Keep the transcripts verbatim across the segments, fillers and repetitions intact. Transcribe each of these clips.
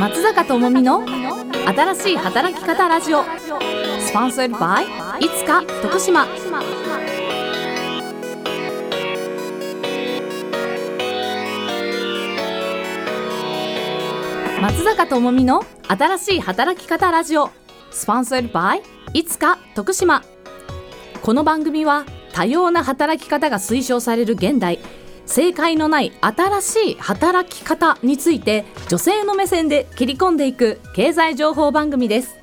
松坂智美の新しい働き方ラジオスポンサーバイいつか徳島。松坂智美の新しい働き方ラジオスポンサーバイいつか徳島。この番組は多様な働き方が推奨される現代、正解のない新しい働き方について女性の目線で切り込んでいく経済情報番組です。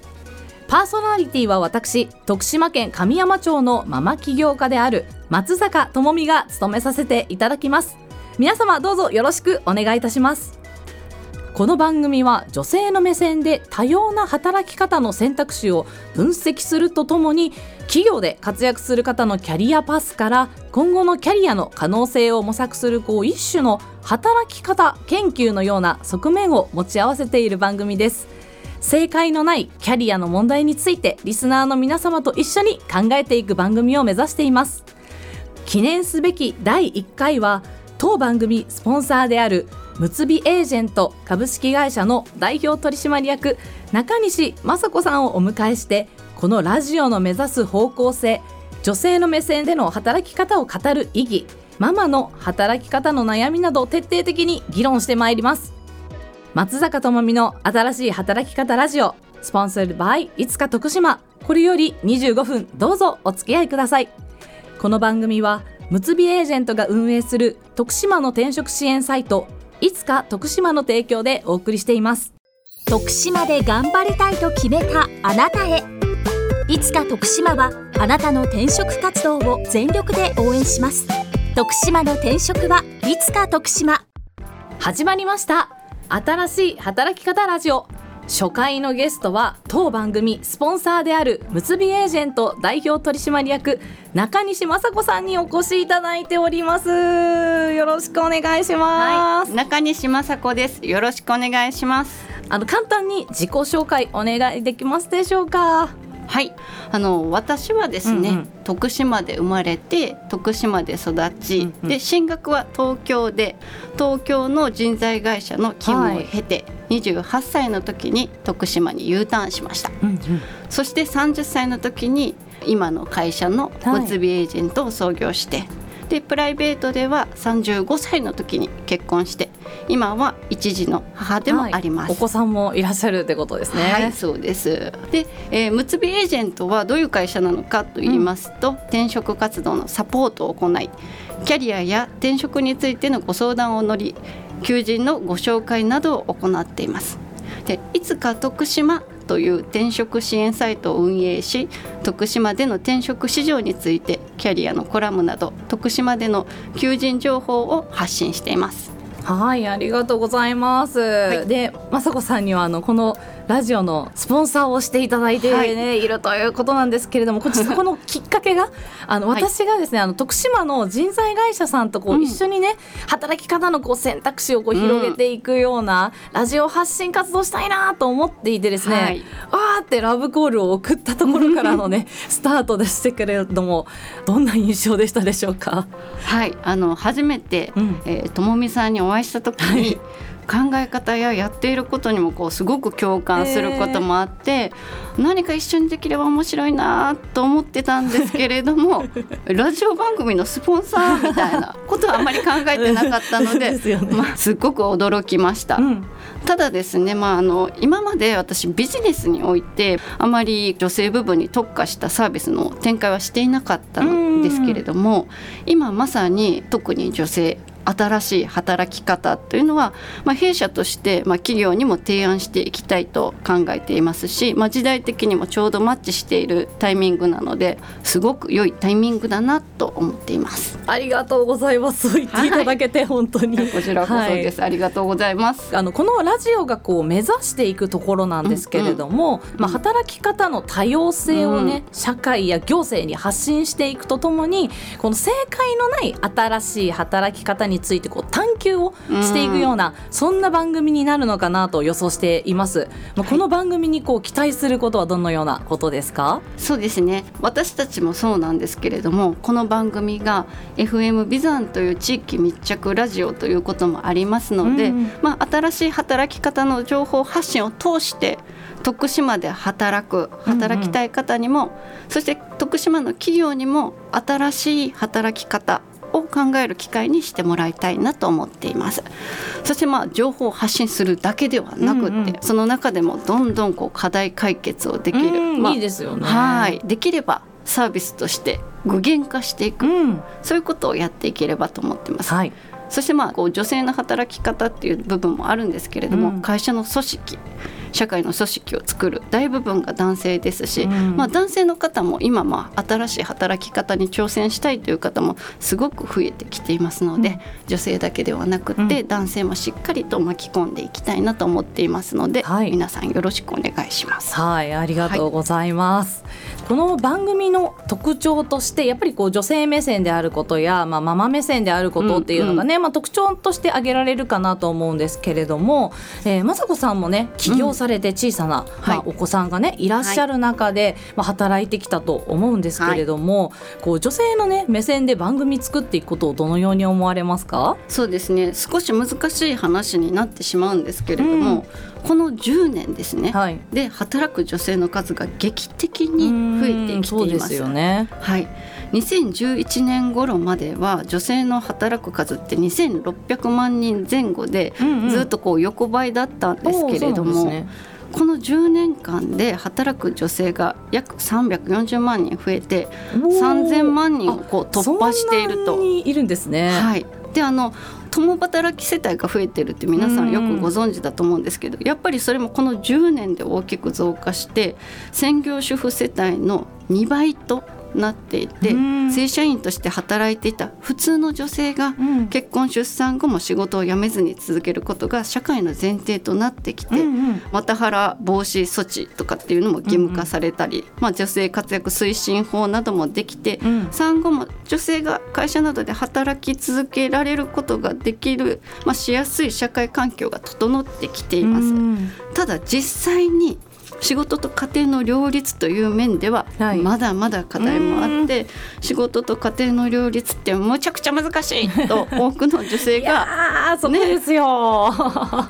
パーソナリティは私、徳島県神山町のママ起業家である松坂智美が務めさせていただきます。皆様どうぞよろしくお願いいたします。この番組は女性の目線で多様な働き方の選択肢を分析するとともに、企業で活躍する方のキャリアパスから今後のキャリアの可能性を模索するこう一種の働き方研究のような側面を持ち合わせている番組です。正解のないキャリアの問題についてリスナーの皆様と一緒に考えていく番組を目指しています。記念すべきだいいっかいは当番組スポンサーであるむつびエージェント株式会社の代表取締役中西雅子さんをお迎えして、このラジオの目指す方向性、女性の目線での働き方を語る意義、ママの働き方の悩みなどを徹底的に議論してまいります。松坂智美の新しい働き方ラジオスポンサーバイいつか徳島、これよりにじゅうごふんどうぞお付き合いください。この番組はむつびエージェントが運営する徳島の転職支援サイトいつか徳島の提供でお送りしています。徳島で頑張りたいと決めたあなたへ、いつか徳島はあなたの転職活動を全力で応援します。徳島の転職はいつか徳島。始まりました。新しい働き方ラジオ、初回のゲストは当番組スポンサーであるむつびエージェント代表取締役中西雅子さんにお越しいただいております。よろしくお願いします、はい、中西雅子です。よろしくお願いします。あの簡単に自己紹介お願いできますでしょうか。はい、あの私はですね、うんうん、徳島で生まれて徳島で育ち、うんうん、で進学は東京で東京の人材会社の勤務を経て、はい、にじゅうはっさいの時に徳島に U ターンしました、うんうん、そしてさんじゅっさいの時に今の会社のむつびエージェントを創業して、はい、でプライベートではさんじゅうごさいの時に結婚して、今は一児の母でもあります、はい、お子さんもいらっしゃるってことですね。はい、そうです。で、えー、むつびエージェントはどういう会社なのかと言いますと、うん、転職活動のサポートを行い、キャリアや転職についてのご相談を乗り、求人のご紹介などを行っています。で、いつか徳島という転職支援サイトを運営し、徳島での転職市場についてキャリアのコラムなど徳島での求人情報を発信しています。はい、ありがとうございます、はい、で、雅子さんにはあのこのラジオのスポンサーをしていただいて、ね、はい、いるということなんですけれども、こっちそこのきっかけがあの私がですね、はい、あの徳島の人材会社さんとこう一緒にね、うん、働き方のこう選択肢をこう広げていくようなラジオ発信活動したいなと思っていてですね、はい、わーってラブコールを送ったところからのねスタートでしたけれども、どんな印象でしたでしょうか。はい、あの初めて、うん、えー、ともみさんにお会いした時に、はい、考え方ややっていることにもこうすごく共感することもあって、えー、何か一緒にできれば面白いなと思ってたんですけれどもラジオ番組のスポンサーみたいなことはあまり考えてなかったの で, です、ね、まあ、すごく驚きました、うん、ただですね、まあ、あの今まで私ビジネスにおいてあまり女性部分に特化したサービスの展開はしていなかったんですけれども、今まさに特に女性新しい働き方というのは、まあ、弊社として、まあ、企業にも提案していきたいと考えていますし、まあ、時代的にもちょうどマッチしているタイミングなので、すごく良いタイミングだなと思っています。ありがとうございます。言っていただけて、はい、本当にこちらこそです、はい、ありがとうございます。あのこのラジオがこう目指していくところなんですけれども、うんうん、まあ、働き方の多様性をね、うん、社会や行政に発信していくとともに、この正解のない新しい働き方にについてこう探求をしていくような、うん、そんな番組になるのかなと予想しています、まあ、この番組にこう期待することはどのようなことですか？そうですね、私たちもそうなんですけれども、この番組が エフエム Vizan という地域密着ラジオということもありますので、うんまあ、新しい働き方の情報発信を通して徳島で働く働きたい方にも、うんうん、そして徳島の企業にも新しい働き方を考える機会にしてもらいたいなと思っています。そしてまあ情報を発信するだけではなくって、うんうん、その中でもどんどんこう課題解決をできる、うんまあ、いいですよね。はい、できればサービスとして具現化していく、うん、そういうことをやっていければと思ってます、はい、そしてまあこう女性の働き方っていう部分もあるんですけれども、うん、会社の組織社会の組織を作る大部分が男性ですし、うんまあ、男性の方も今まあ新しい働き方に挑戦したいという方もすごく増えてきていますので、うん、女性だけではなくて男性もしっかりと巻き込んでいきたいなと思っていますので、うん、皆さんよろしくお願いします、はいはい、ありがとうございます、はい、この番組の特徴としてやっぱりこう女性目線であることや、まあ、ママ目線であることっていうのがね、うんうんまあ、特徴として挙げられるかなと思うんですけれども、えー、雅子さんもね起業されされて小さな、まあ、お子さんが、ね、いらっしゃる中で、はいまあ、働いてきたと思うんですけれども、はい、こう女性の、ね、目線で番組作っていくことをどのように思われますか？そうですね、少し難しい話になってしまうんですけれども、うん、このじゅうねんですね、はい、で働く女性の数が劇的に増えてきています。そうですよね、はい、にせんじゅういちねん頃までは女性の働く数ってにせんろっぴゃくまんにん前後で、うんうん、ずっとこう横ばいだったんですけれども、このじゅうねんかんで働く女性が約さんびゃくよんじゅうまんにん増えてさんぜんまんにんをこう突破していると。そんなにいるんですね。はい、であの共働き世帯が増えてるって皆さんよくご存知だと思うんですけど、やっぱりそれもこのじゅうねんで大きく増加して専業主婦世帯のにばいとなっていて、正社員として働いていた普通の女性が結婚出産後も仕事を辞めずに続けることが社会の前提となってきて、うんうん、マタハラ防止措置とかっていうのも義務化されたり、うんうんまあ、女性活躍推進法などもできて、うん、産後も女性が会社などで働き続けられることができる、まあ、しやすい社会環境が整ってきています、うん、ただ実際に仕事と家庭の両立という面ではまだまだ課題もあって、はい、仕事と家庭の両立ってむちゃくちゃ難しいと多くの女性が、ね、いやそうですよ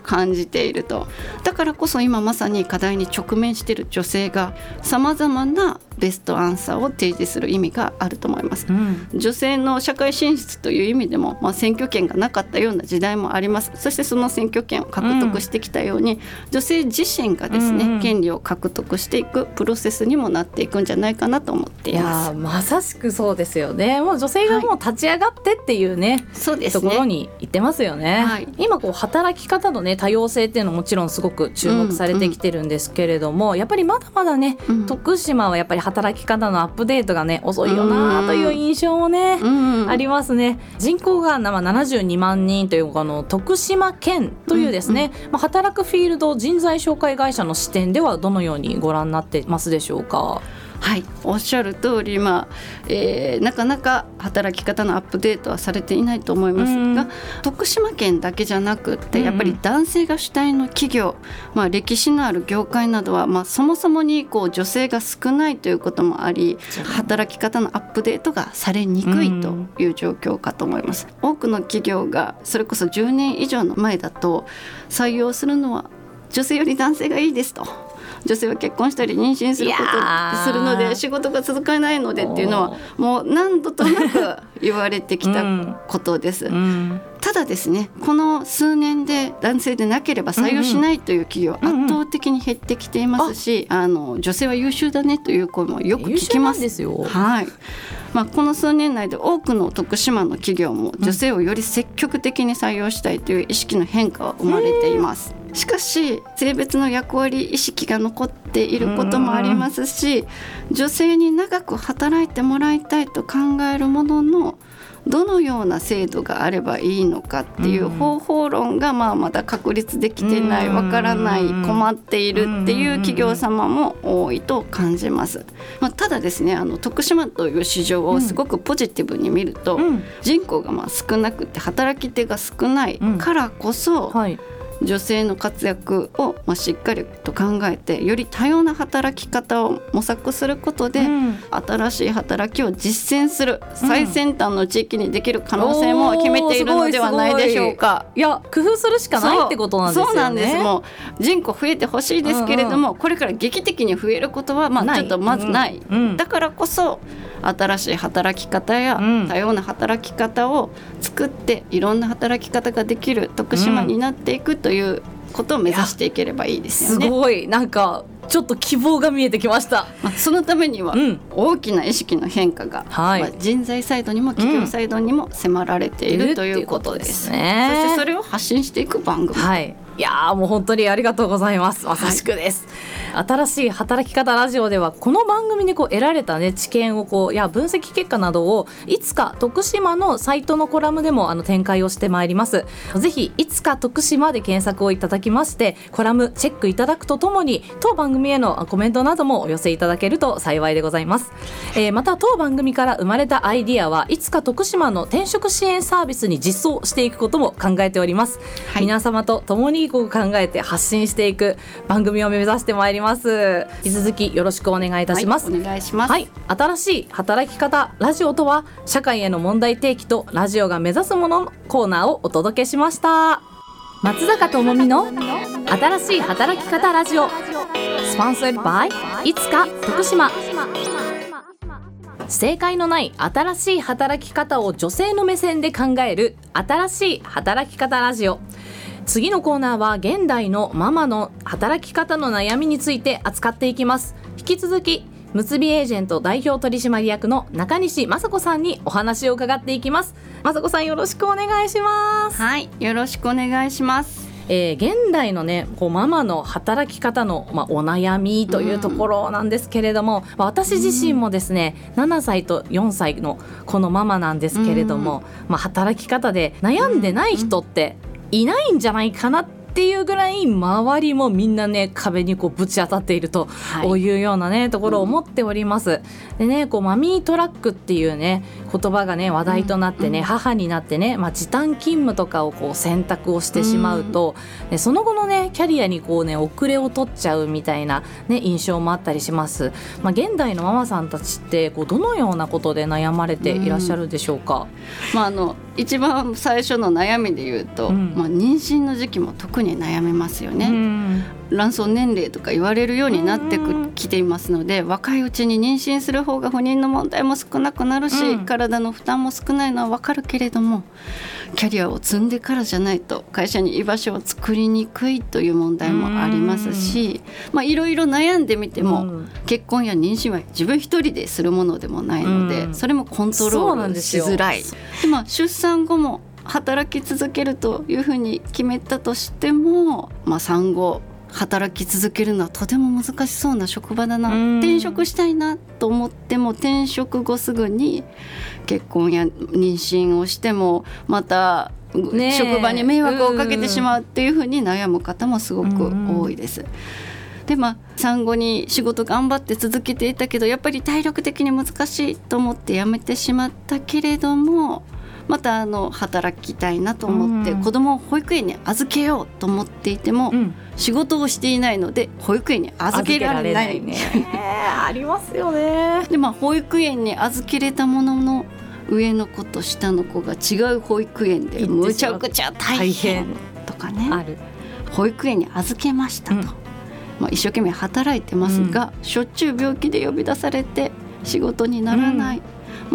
感じていると。だからこそ今まさに課題に直面している女性がさまざまなベストアンサーを提示する意味があると思います、うん、女性の社会進出という意味でも、まあ、選挙権がなかったような時代もあります。そしてその選挙権を獲得してきたように、うん、女性自身がですね、うんうん、権利を獲得していくプロセスにもなっていくんじゃないかなと思っています。いやまさしくそうですよね。もう女性がもう立ち上がってっていうね、はい、そうですね、ところに行ってますよね、はい、今こう働き方の、ね、多様性っていうのももちろんすごく注目されてきてるんですけれども、うんうん、やっぱりまだまだね、うん、徳島はやっぱり働き方のアップデートがね遅いよなという印象もね、うん、ありますね。人口がななじゅうにまんにんというこの徳島県というですね、うんうんまあ、働くフィールド人材紹介会社の視点ではどのようにご覧になってますでしょうか？はい、おっしゃる通り、まあえー、なかなか働き方のアップデートはされていないと思いますが、うん、徳島県だけじゃなくってやっぱり男性が主体の企業、まあ、歴史のある業界などは、まあ、そもそもにこう女性が少ないということもあり、働き方のアップデートがされにくいという状況かと思います、うん、多くの企業がそれこそじゅうねん以上の前だと採用するのは女性より男性がいいですと、女性は結婚したり妊娠することするので仕事が続かないのでっていうのはもう何度となく言われてきたことです、うんうん、ただですね、この数年で男性でなければ採用しないという企業、うんうん、圧倒的に減ってきていますし、うんうん、あの女性は優秀だねという声もよく聞きます。優秀なんですよ、はい、まあ、この数年内で多くの徳島の企業も女性をより積極的に採用したいという意識の変化は生まれています、うん、しかし性別の役割意識が残っていることもありますし、女性に長く働いてもらいたいと考えるもののどのような制度があればいいのかっていう方法論がまあまだ確立できてない、わからない、困っているっていう企業様も多いと感じます、まあ、ただですね、あの徳島という市場をすごくポジティブに見ると、人口がまあ少なくて働き手が少ないからこそ、はい、女性の活躍をまあしっかりと考えて、より多様な働き方を模索することで、うん、新しい働きを実践する最先端の地域にできる可能性も決めているのではないでしょうか、うん、い, い, いや工夫するしかないってことなんですよね。そうなんです。もう人口増えてほしいですけれども、うんうん、これから劇的に増えることはまあちょっとまずない、うんうん、だからこそ新しい働き方や多様な働き方を作って、うん、いろんな働き方ができる徳島になっていくということを目指していければいいですよね。すごい、なんかちょっと希望が見えてきました、まあ、そのためには大きな意識の変化が、うん、まあ、人材サイドにも企業サイドにも迫られている、うん、ということです、ね、そしてそれを発信していく番組、はい、いやもう本当にありがとうございます。まさしくです、はい、新しい働き方ラジオではこの番組にこう得られた、ね、知見をこう、いや分析結果などをいつか徳島のサイトのコラムでもあの展開をしてまいります。ぜひいつか徳島で検索をいただきまして、コラムチェックいただくとともに当番組へのコメントなどもお寄せいただけると幸いでございます、えー、また当番組から生まれたアイディアはいつか徳島の転職支援サービスに実装していくことも考えております、はい、皆様と共に考えて発信していく番組を目指してまいります。引き続きよろしくお願いいたします。はい、お願いします、はい、新しい働き方ラジオとは社会への問題提起とラジオが目指すもののコーナーをお届けしました。松坂智美の新しい働き方ラジオスポンサードバイいつか徳島。正解のない新しい働き方を女性の目線で考える新しい働き方ラジオ。次のコーナーは現代のママの働き方の悩みについて扱っていきます。引き続きむつびエージェント代表取締役の中西雅子さんにお話を伺っていきます。雅子さん、よろしくお願いします。はい、よろしくお願いします。えー、現代のねこうママの働き方の、まあ、お悩みというところなんですけれども、うん、私自身もですねななさいとよんさいのこのママなんですけれども、うん、まあ、働き方で悩んでない人って、うんうん、いないんじゃないかなっていうぐらい周りもみんなね壁にこうぶち当たっているというようなね、はい、ところを持っております、うん、でねこうマミートラックっていうね言葉がね話題となってね、うん、母になってね、まあ、時短勤務とかをこう選択をしてしまうと、うん、でその後のねキャリアにこうね遅れを取っちゃうみたいな、ね、印象もあったりします、まあ、現代のママさんたちってこうどのようなことで悩まれていらっしゃるでしょうか。うん、まあ、あの一番最初の悩みで言うと、うん、まあ、妊娠の時期も特に悩みますよね。うん、卵巣年齢とか言われるようになってきていますので、若いうちに妊娠する方が不妊の問題も少なくなるし、うん、体の負担も少ないのは分かるけれども、キャリアを積んでからじゃないと会社に居場所を作りにくいという問題もありますし、まあ、いろいろ悩んでみても、うん、結婚や妊娠は自分一人でするものでもないので、うん、それもコントロールしづらい。で、まあ、出産後も働き続けるというふうに決めたとしても、まあ、産後働き続けるのはとても難しそうな職場だな、転職したいなと思っても転職後すぐに結婚や妊娠をしてもまた職場に迷惑をかけてしまうっていうふうに悩む方もすごく多いです。で、まあ、産後に仕事頑張って続けていたけどやっぱり体力的に難しいと思って辞めてしまったけれども、またあの働きたいなと思って子供を保育園に預けようと思っていても、うん、仕事をしていないので保育園に預けられない、ね、ありますよね。で、まあ、保育園に預けれたものの上の子と下の子が違う保育園でむちゃくちゃ大変とかね、ある保育園に預けましたと、うん、まあ、一生懸命働いてますが、うん、しょっちゅう病気で呼び出されて仕事にならない、うん、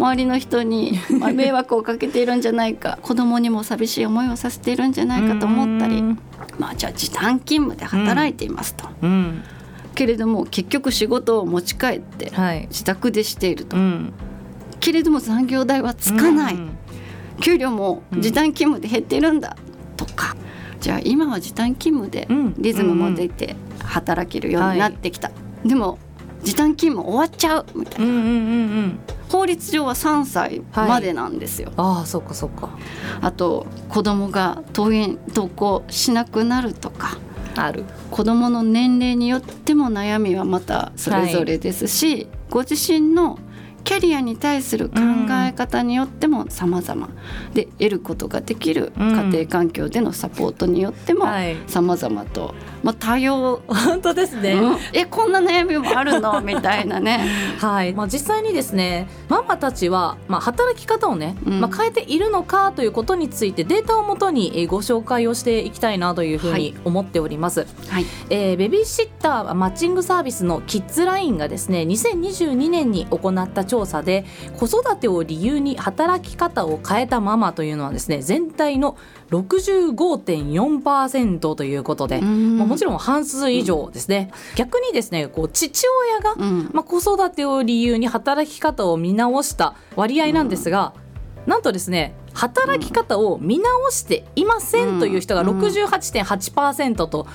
周りの人に迷惑をかけているんじゃないか子供にも寂しい思いをさせているんじゃないかと思ったり、まあ、じゃあ時短勤務で働いていますと、うんうん、けれども結局仕事を持ち帰って自宅でしていると、はい、うん、けれども残業代はつかない、うん、給料も時短勤務で減っているんだとか、じゃあ今は時短勤務でリズムも出て働けるようになってきた、うんうん、はい、でも時短勤務終わっちゃうみたいな、うんうんうんうん、法律上はさんさいまでなんですよ、はい、ああ、そっかそっか。あと子どもが登園登校しなくなるとかある。子どもの年齢によっても悩みはまたそれぞれですし、はい、ご自身のキャリアに対する考え方によっても様々で、得ることができる家庭環境でのサポートによっても様々と、まあ、多様本当ですね、うん、えこんな悩みもあるのみたいなね、はいまあ、実際にですねママたちは、まあ、働き方をね、まあ、変えているのかということについてデータをもとにご紹介をしていきたいなというふうに思っております、はいえー、ベビーシッターマッチングサービスのキッズラインがですねにせんにじゅうにねんに行った調査で、子育てを理由に働き方を変えたママというのはですね全体の ろくじゅうごてんよんパーセント ということで、まあ、もちろん半数以上ですね、うん、逆にですねこう父親が、うんまあ、子育てを理由に働き方を見直した割合なんですが、うん、なんとですね働き方を見直していませんという人が ろくじゅうはちてんはちパーセント と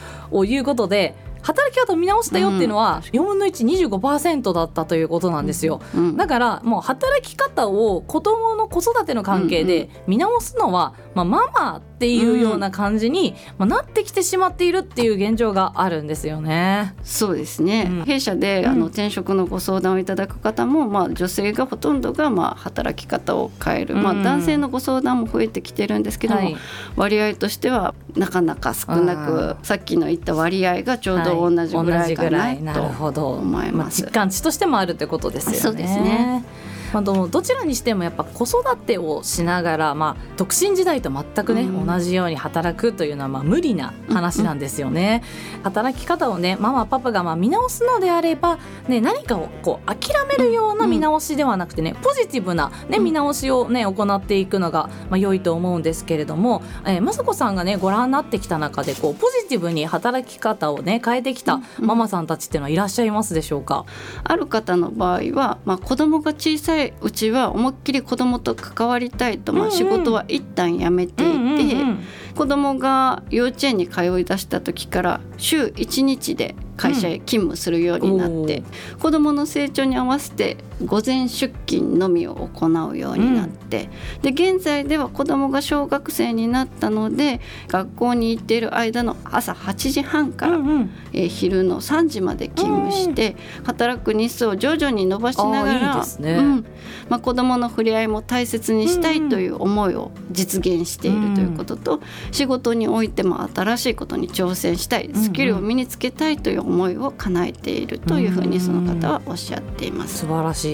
いうことで、働き方を見直したよっていうのはよんぶんの いち、にじゅうごパーセント だったということなんですよ、うんうん、だからもう働き方を子どもの子育ての関係で見直すのは、まあ、ママっていうような感じになってきてしまっているっていう現状があるんですよね。そうですね、うん、弊社であの転職のご相談をいただく方も、まあ、女性がほとんどがまあ働き方を変える、まあ、男性のご相談も増えてきてるんですけども、はい、割合としてはなかなか少なく、さっきの言った割合がちょうど、はい同じぐらいかなと思います。実感値としてもあるということですよね。そうですね。まあ、ど, どちらにしてもやっぱ子育てをしながら、まあ、独身時代と全くね、うん、同じように働くというのはまあ無理な話なんですよね、うんうん、働き方をねママパパがまあ見直すのであれば、ね、何かをこう諦めるような見直しではなくてね、ポジティブな、ね、見直しを、ね、行っていくのがまあ良いと思うんですけれども、えー、雅子さんがねご覧になってきた中でこうポジティブに働き方をね変えてきたママさんたちっていうのはいらっしゃいますでしょうか。ある方の場合は、まあ、子供が小さいうちは思いっきり子供と関わりたいと、まあ、仕事は一旦やめていて、うんうんうん、子供が幼稚園に通いだした時から週いちにちで会社へ勤務するようになって、うん、子供の成長に合わせて午前出勤のみを行うようになって、うん、で現在では子供が小学生になったので、学校に行っている間の朝はちじはんから、うんうんえー、昼のさんじまで勤務して、うん、働く日数を徐々に伸ばしながら、あー、いいですね。うんまあ、子供の触れ合いも大切にしたいという思いを実現しているということと、うんうん、仕事においても新しいことに挑戦したい、スキルを身につけたいという思いを叶えているというふうにその方はおっしゃっています。素晴らしい。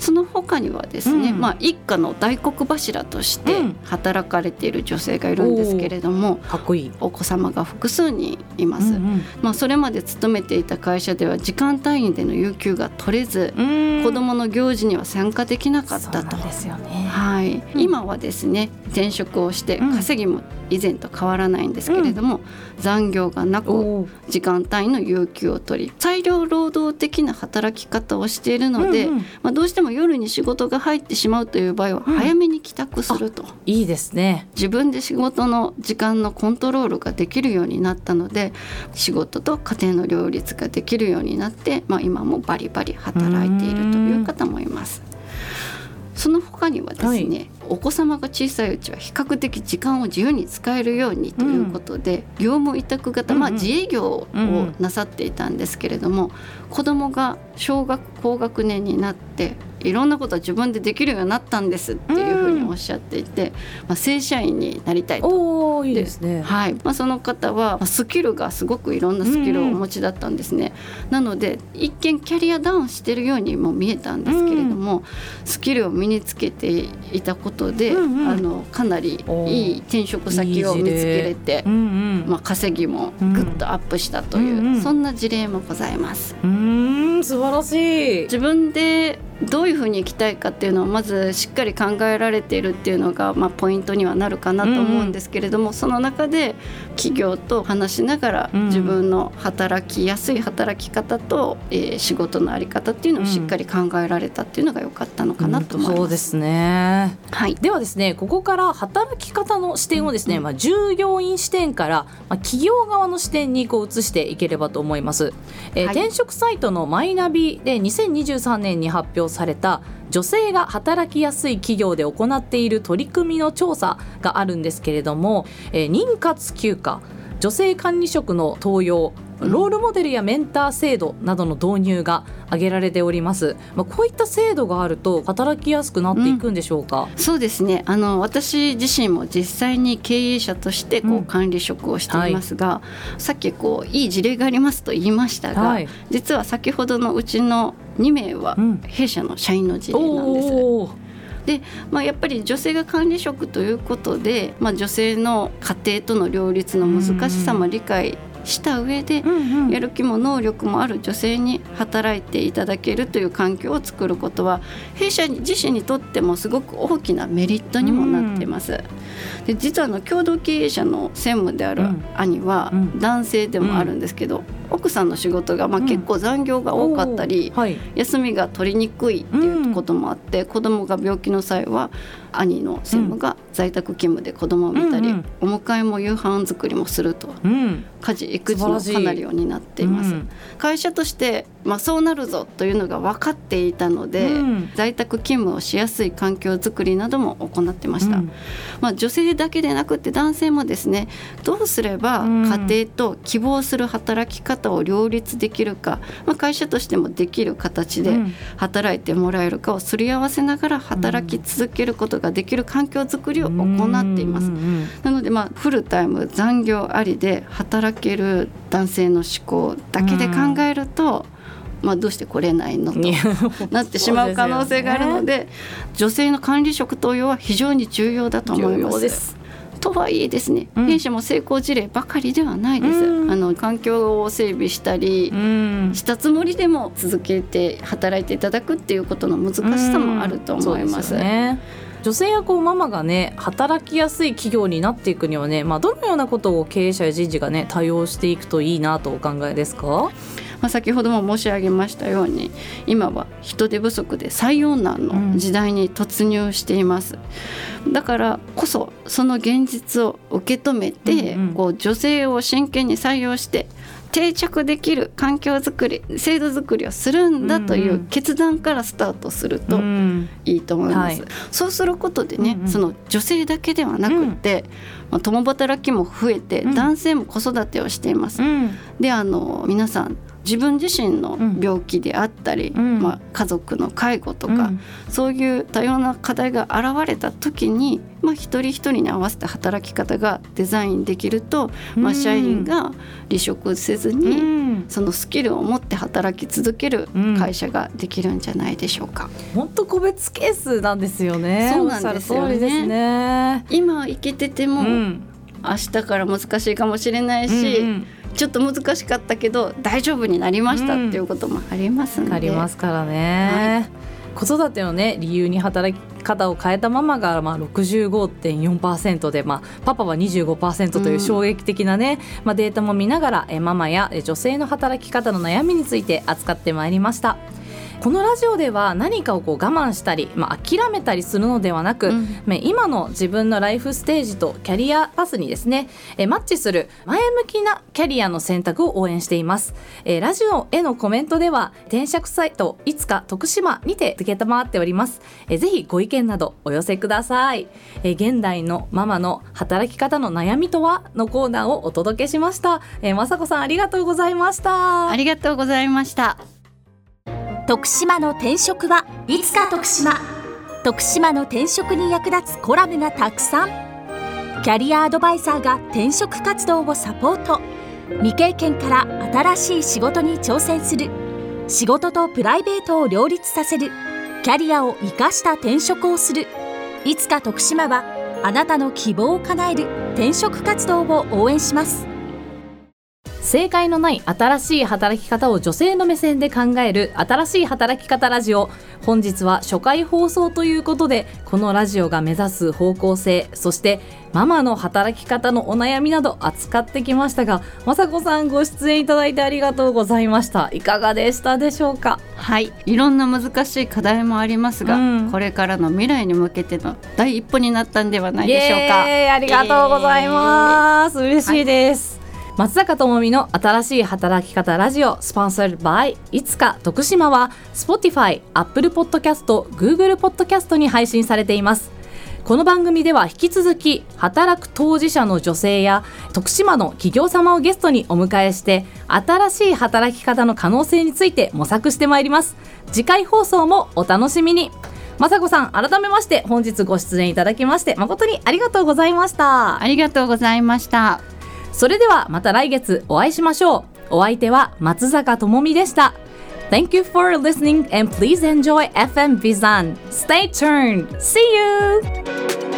その他にはですね、うんまあ、一家の大黒柱として働かれている女性がいるんですけれども、うん、かっこいいお子様が複数人います、うんうんまあ、それまで勤めていた会社では時間単位での有給が取れず、うん、子どもの行事には参加できなかったと。そうなんですよね、はいうん、今はですね転職をして稼ぎも以前と変わらないんですけれども、うん、残業がなく時間単位の有給を取り、裁量労働的な働き方をしているので、うんうんまあ、どうしても夜に仕事が入ってしまうという場合は早めに帰宅すると、うん、いいですね。自分で仕事の時間のコントロールができるようになったので、仕事と家庭の両立ができるようになって、まあ、今もバリバリ働いているという方もいます。その他にはですね、はい、お子様が小さいうちは比較的時間を自由に使えるようにということで、うん、業務委託型、まあ、自営業をなさっていたんですけれども、うんうん、子供が小学高学年になっていろんなことは自分でできるようになったんですっていうふうにおっしゃっていて、まあ、正社員になりたいと。おー、いいですね。はいまあ、その方はスキルがすごくいろんなスキルをお持ちだったんですね、うん、なので一見キャリアダウンしてるようにも見えたんですけれども、うん、スキルを身につけていたことで、うんうん、あのかなりいい転職先を見つけれて、うんうんまあ、稼ぎもぐっとアップしたという、うんうん、そんな事例もございます。うーん素晴らしい。自分でどういうふうに生きたいかっていうのをまずしっかり考えられているっていうのが、まあ、ポイントにはなるかなと思うんですけれども、うん、その中で企業と話しながら自分の働きやすい働き方と、うんえー、仕事の在り方っていうのをしっかり考えられたっていうのが良かったのかなと思います、うん、そうですね、はい、ではですねここから働き方の視点をですね、うんまあ、従業員視点から、まあ、企業側の視点にこう移していければと思います、えーはい、転職サイトのマイナビでにせんにじゅうさんねんに発表された女性が働きやすい企業で行っている取り組みの調査があるんですけれども、えー、妊活休暇、女性管理職の登用、ロールモデルやメンター制度などの導入が挙げられております、まあ、こういった制度があると働きやすくなっていくんでしょうか。うん、そうですね、あの私自身も実際に経営者としてこう管理職をしていますが、うんはい、さっきこういい事例がありますと言いましたが、はい、実は先ほどのうちのにめいは弊社の社員の事例なんです、うんでまあ、やっぱり女性が管理職ということで、まあ、女性の家庭との両立の難しさも理解した上で、うんうん、やる気も能力もある女性に働いていただけるという環境を作ることは弊社自身にとってもすごく大きなメリットにもなっています、うん、で実はあの共同経営者の専務である兄は男性でもあるんですけど、うんうんうん、奥さんの仕事がまあ結構残業が多かったり、うんはい、休みが取りにくいっていうこともあって、うん、子供が病気の際は兄の専務が在宅勤務で子供を見たり、うんうん、お迎えも夕飯作りもすると、うん、家事育児のかなりようになっています、うん、会社として、まあ、そうなるぞというのが分かっていたので、うん、在宅勤務をしやすい環境づくりなども行ってました、うんまあ、女性だけでなくて男性もですね、どうすれば家庭と希望する働き方を両立できるか、まあ、会社としてもできる形で働いてもらえるかをすり合わせながら働き続けることができる環境づくりを行っています。なのでまあフルタイム残業ありで働ける男性の思考だけで考えると、まあ、どうして来れないのとなってしまう可能性があるので、女性の管理職登用は非常に重要だと思います。重要ですとはいえですね、うん、弊社も成功事例ばかりではないです、うん、あの環境を整備したりしたつもりでも続けて働いていただくっていうことの難しさもあると思います、うん、そうですね。女性やこうママがね働きやすい企業になっていくにはね、まあ、どのようなことを経営者や人事がね対応していくといいなとお考えですか。まあ、先ほども申し上げましたように今は人手不足で採用難の時代に突入しています、うん、だからこそその現実を受け止めて、うんうん、こう女性を真剣に採用して定着できる環境づくり制度づくりをするんだという決断からスタートするといいと思います、うんはい、そうすることでね、うんうん、その女性だけではなくて、うんまあ、共働きも増えて男性も子育てをしています、うん、であの皆さん自分自身の病気であったり、うんまあ、家族の介護とか、うん、そういう多様な課題が現れた時に、まあ、一人一人に合わせた働き方がデザインできると、うんまあ、社員が離職せずに、うん、そのスキルを持って働き続ける会社ができるんじゃないでしょうか。本当、うん、個別ケースなんですよね。そうなんですよね。おっしゃる通りですね。今イケてても、うん、明日から難しいかもしれないし、うんうんちょっと難しかったけど大丈夫になりました、うん、っていうこともありますのでありますからね、はい、子育ての、ね、理由に働き方を変えたママがまあ ろくじゅうごてんよんパーセント で、まあ、パパは にじゅうごパーセント という衝撃的な、ねうんまあ、データも見ながらえママや女性の働き方の悩みについて扱ってまいりました。このラジオでは何かをこう我慢したり、まあ、諦めたりするのではなく、うん、今の自分のライフステージとキャリアパスにですねえマッチする前向きなキャリアの選択を応援しています。えラジオへのコメントでは転職サイトいつか徳島にて受けたまっております。えぜひご意見などお寄せください。え現代のママの働き方の悩みとはのコーナーをお届けしました。えまさこさんありがとうございました。ありがとうございました。徳島の転職はいつか徳島。徳島の転職に役立つコラムがたくさん。キャリアアドバイザーが転職活動をサポート。未経験から新しい仕事に挑戦する。仕事とプライベートを両立させる。キャリアを生かした転職をする。いつか徳島はあなたの希望を叶える転職活動を応援します。正解のない新しい働き方を女性の目線で考える新しい働き方ラジオ。本日は初回放送ということで、このラジオが目指す方向性、そしてママの働き方のお悩みなど扱ってきましたが、まさこさんご出演いただいてありがとうございました。いかがでしたでしょうか。はい、いろんな難しい課題もありますが、うん、これからの未来に向けての第一歩になったんではないでしょうか。イエーイ、ありがとうございます、えー、嬉しいです、はい。松坂智美の新しい働き方ラジオスポンサーバイいつか徳島は Spotify、Apple Podcast、Google Podcast に配信されています。この番組では引き続き働く当事者の女性や徳島の企業様をゲストにお迎えして新しい働き方の可能性について模索してまいります。次回放送もお楽しみに。まさこさん、改めまして本日ご出演いただきまして誠にありがとうございました。ありがとうございました。それではまた来月お会いしましょう。お相手は松坂智美でした。Thank you for listening and please enjoy F M Vizan. Stay tuned. See you!